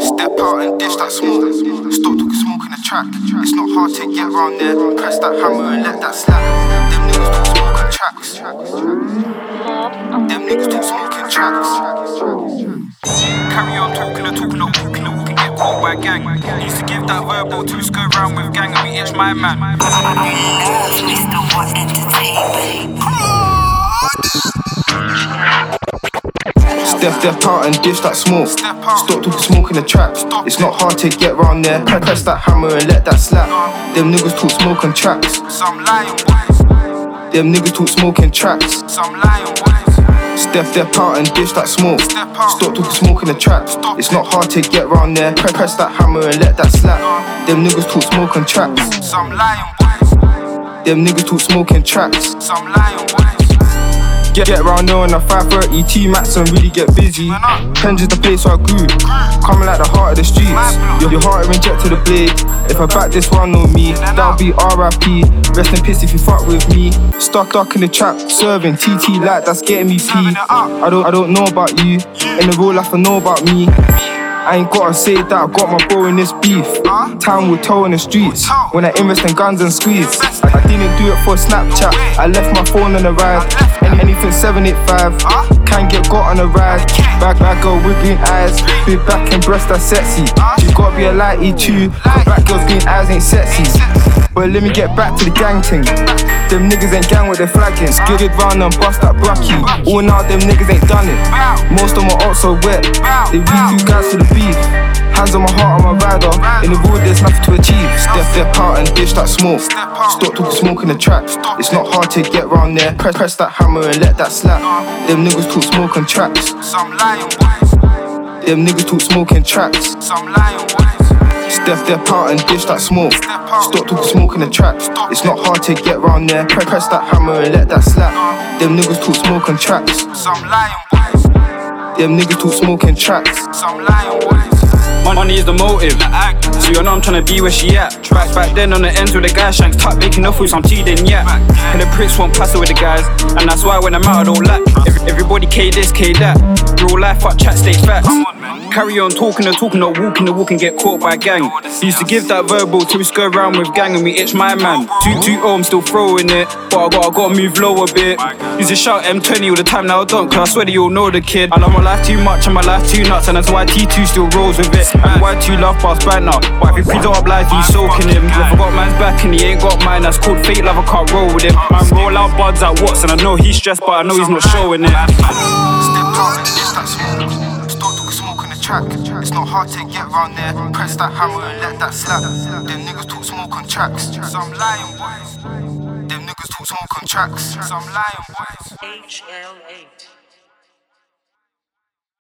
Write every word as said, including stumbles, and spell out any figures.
Step out and dish that smoke. Still talking smoke in the track. It's not hard to get round there. Press that hammer and let that slap. Them niggas talk smoke in tracks. Them niggas talk smoke in tracks. Carry on talking and talking and walking and walking. Get caught by gang. Used to give that verbal to go round with gang and we itch my man. Mister W O T Entertainment. Step, step out and dish that smoke. Stop talking smoke in the trap. It's not hard to get round there. Press that hammer and let that slap. Them niggas talk smoke and tracks. Them niggas talk smoke and tracks. Step, step out and dish that smoke. Stop talking smoke in the trap. It's not hard to get round there. Press that hammer and let that slap. Them niggas talk smoke and tracks. Them niggas talk smoke and tracks. Get, get round there on a five thirty T-Max and really get busy. Penge is the place where I grew. Coming like the heart of the streets. Your, your heart injected the blade. If I back this one on me, that'll be R I P. Rest in peace if you fuck with me. Stuck duck in the trap, serving T T like that's getting me pee. I don't, I don't know about you. In the real life I know about me. I ain't gotta say that I got my bro in this beef. Time will tell in the streets when I invest in guns and squeeze. I, I didn't do it for Snapchat. I left my phone on the ride. Anything seven eight five, can't get got on the ride. Bad, bad girl with green eyes, big back and breast that's sexy. She gotta be a lighty too, cause black girls green eyes ain't sexy. But let me get back to the gang thing. Them niggas ain't gang with their flagging. Skidded round and bust that bracky. All now them niggas ain't done it. Most of my odds are wet. They read you guys to the beef. Hands on my heart, on my rider. In the road there's nothing to achieve. Step, step out and dish that smoke. Stop talking smoke in the trap. It's not hard to get round there. Press, press that hammer and let that slap. Them niggas talk smoke and tracks. Them niggas talk smoke and tracks. Step, step out and dish that smoke. Stop talking smoke in the trap. It's not hard to get round there. Press, press that hammer and let that slap. Them niggas talk smoke and tracks. Them niggas talk smoke and tracks. Money is the motive, so you know I'm tryna be where she at. Back back then on the ends with the guy shanks, tuck making off with some tea then yeah. And the pricks won't pass it with the guys, and that's why when I'm out I don't lack. Everybody K this, K that, real life fuck chat stays facts. Carry on talking and talking and walking and walking, get caught by gang. Used to give that verbal till we skirt round with gang and we itch my man. Two two oh I'm still throwing it, but I gotta, gotta move low a bit. Used to shout M twenty all the time, now I don't, cause I swear that you'll know the kid. I love my life too much and my life too nuts, and that's why T two still rolls with it. And Y two love past by now, but if he don't up lies he's soaking him. If I got man's back and he ain't got mine, that's called fate love, I can't roll with it. Man roll out buds at Watts and I know he's stressed but I know he's not showing it. It's not hard to get round there. Press that hammer and let that slap. Them niggas talk smoke on tracks. Some lying boys. Them niggas talk smoke on tracks. Some lying boys. H L eight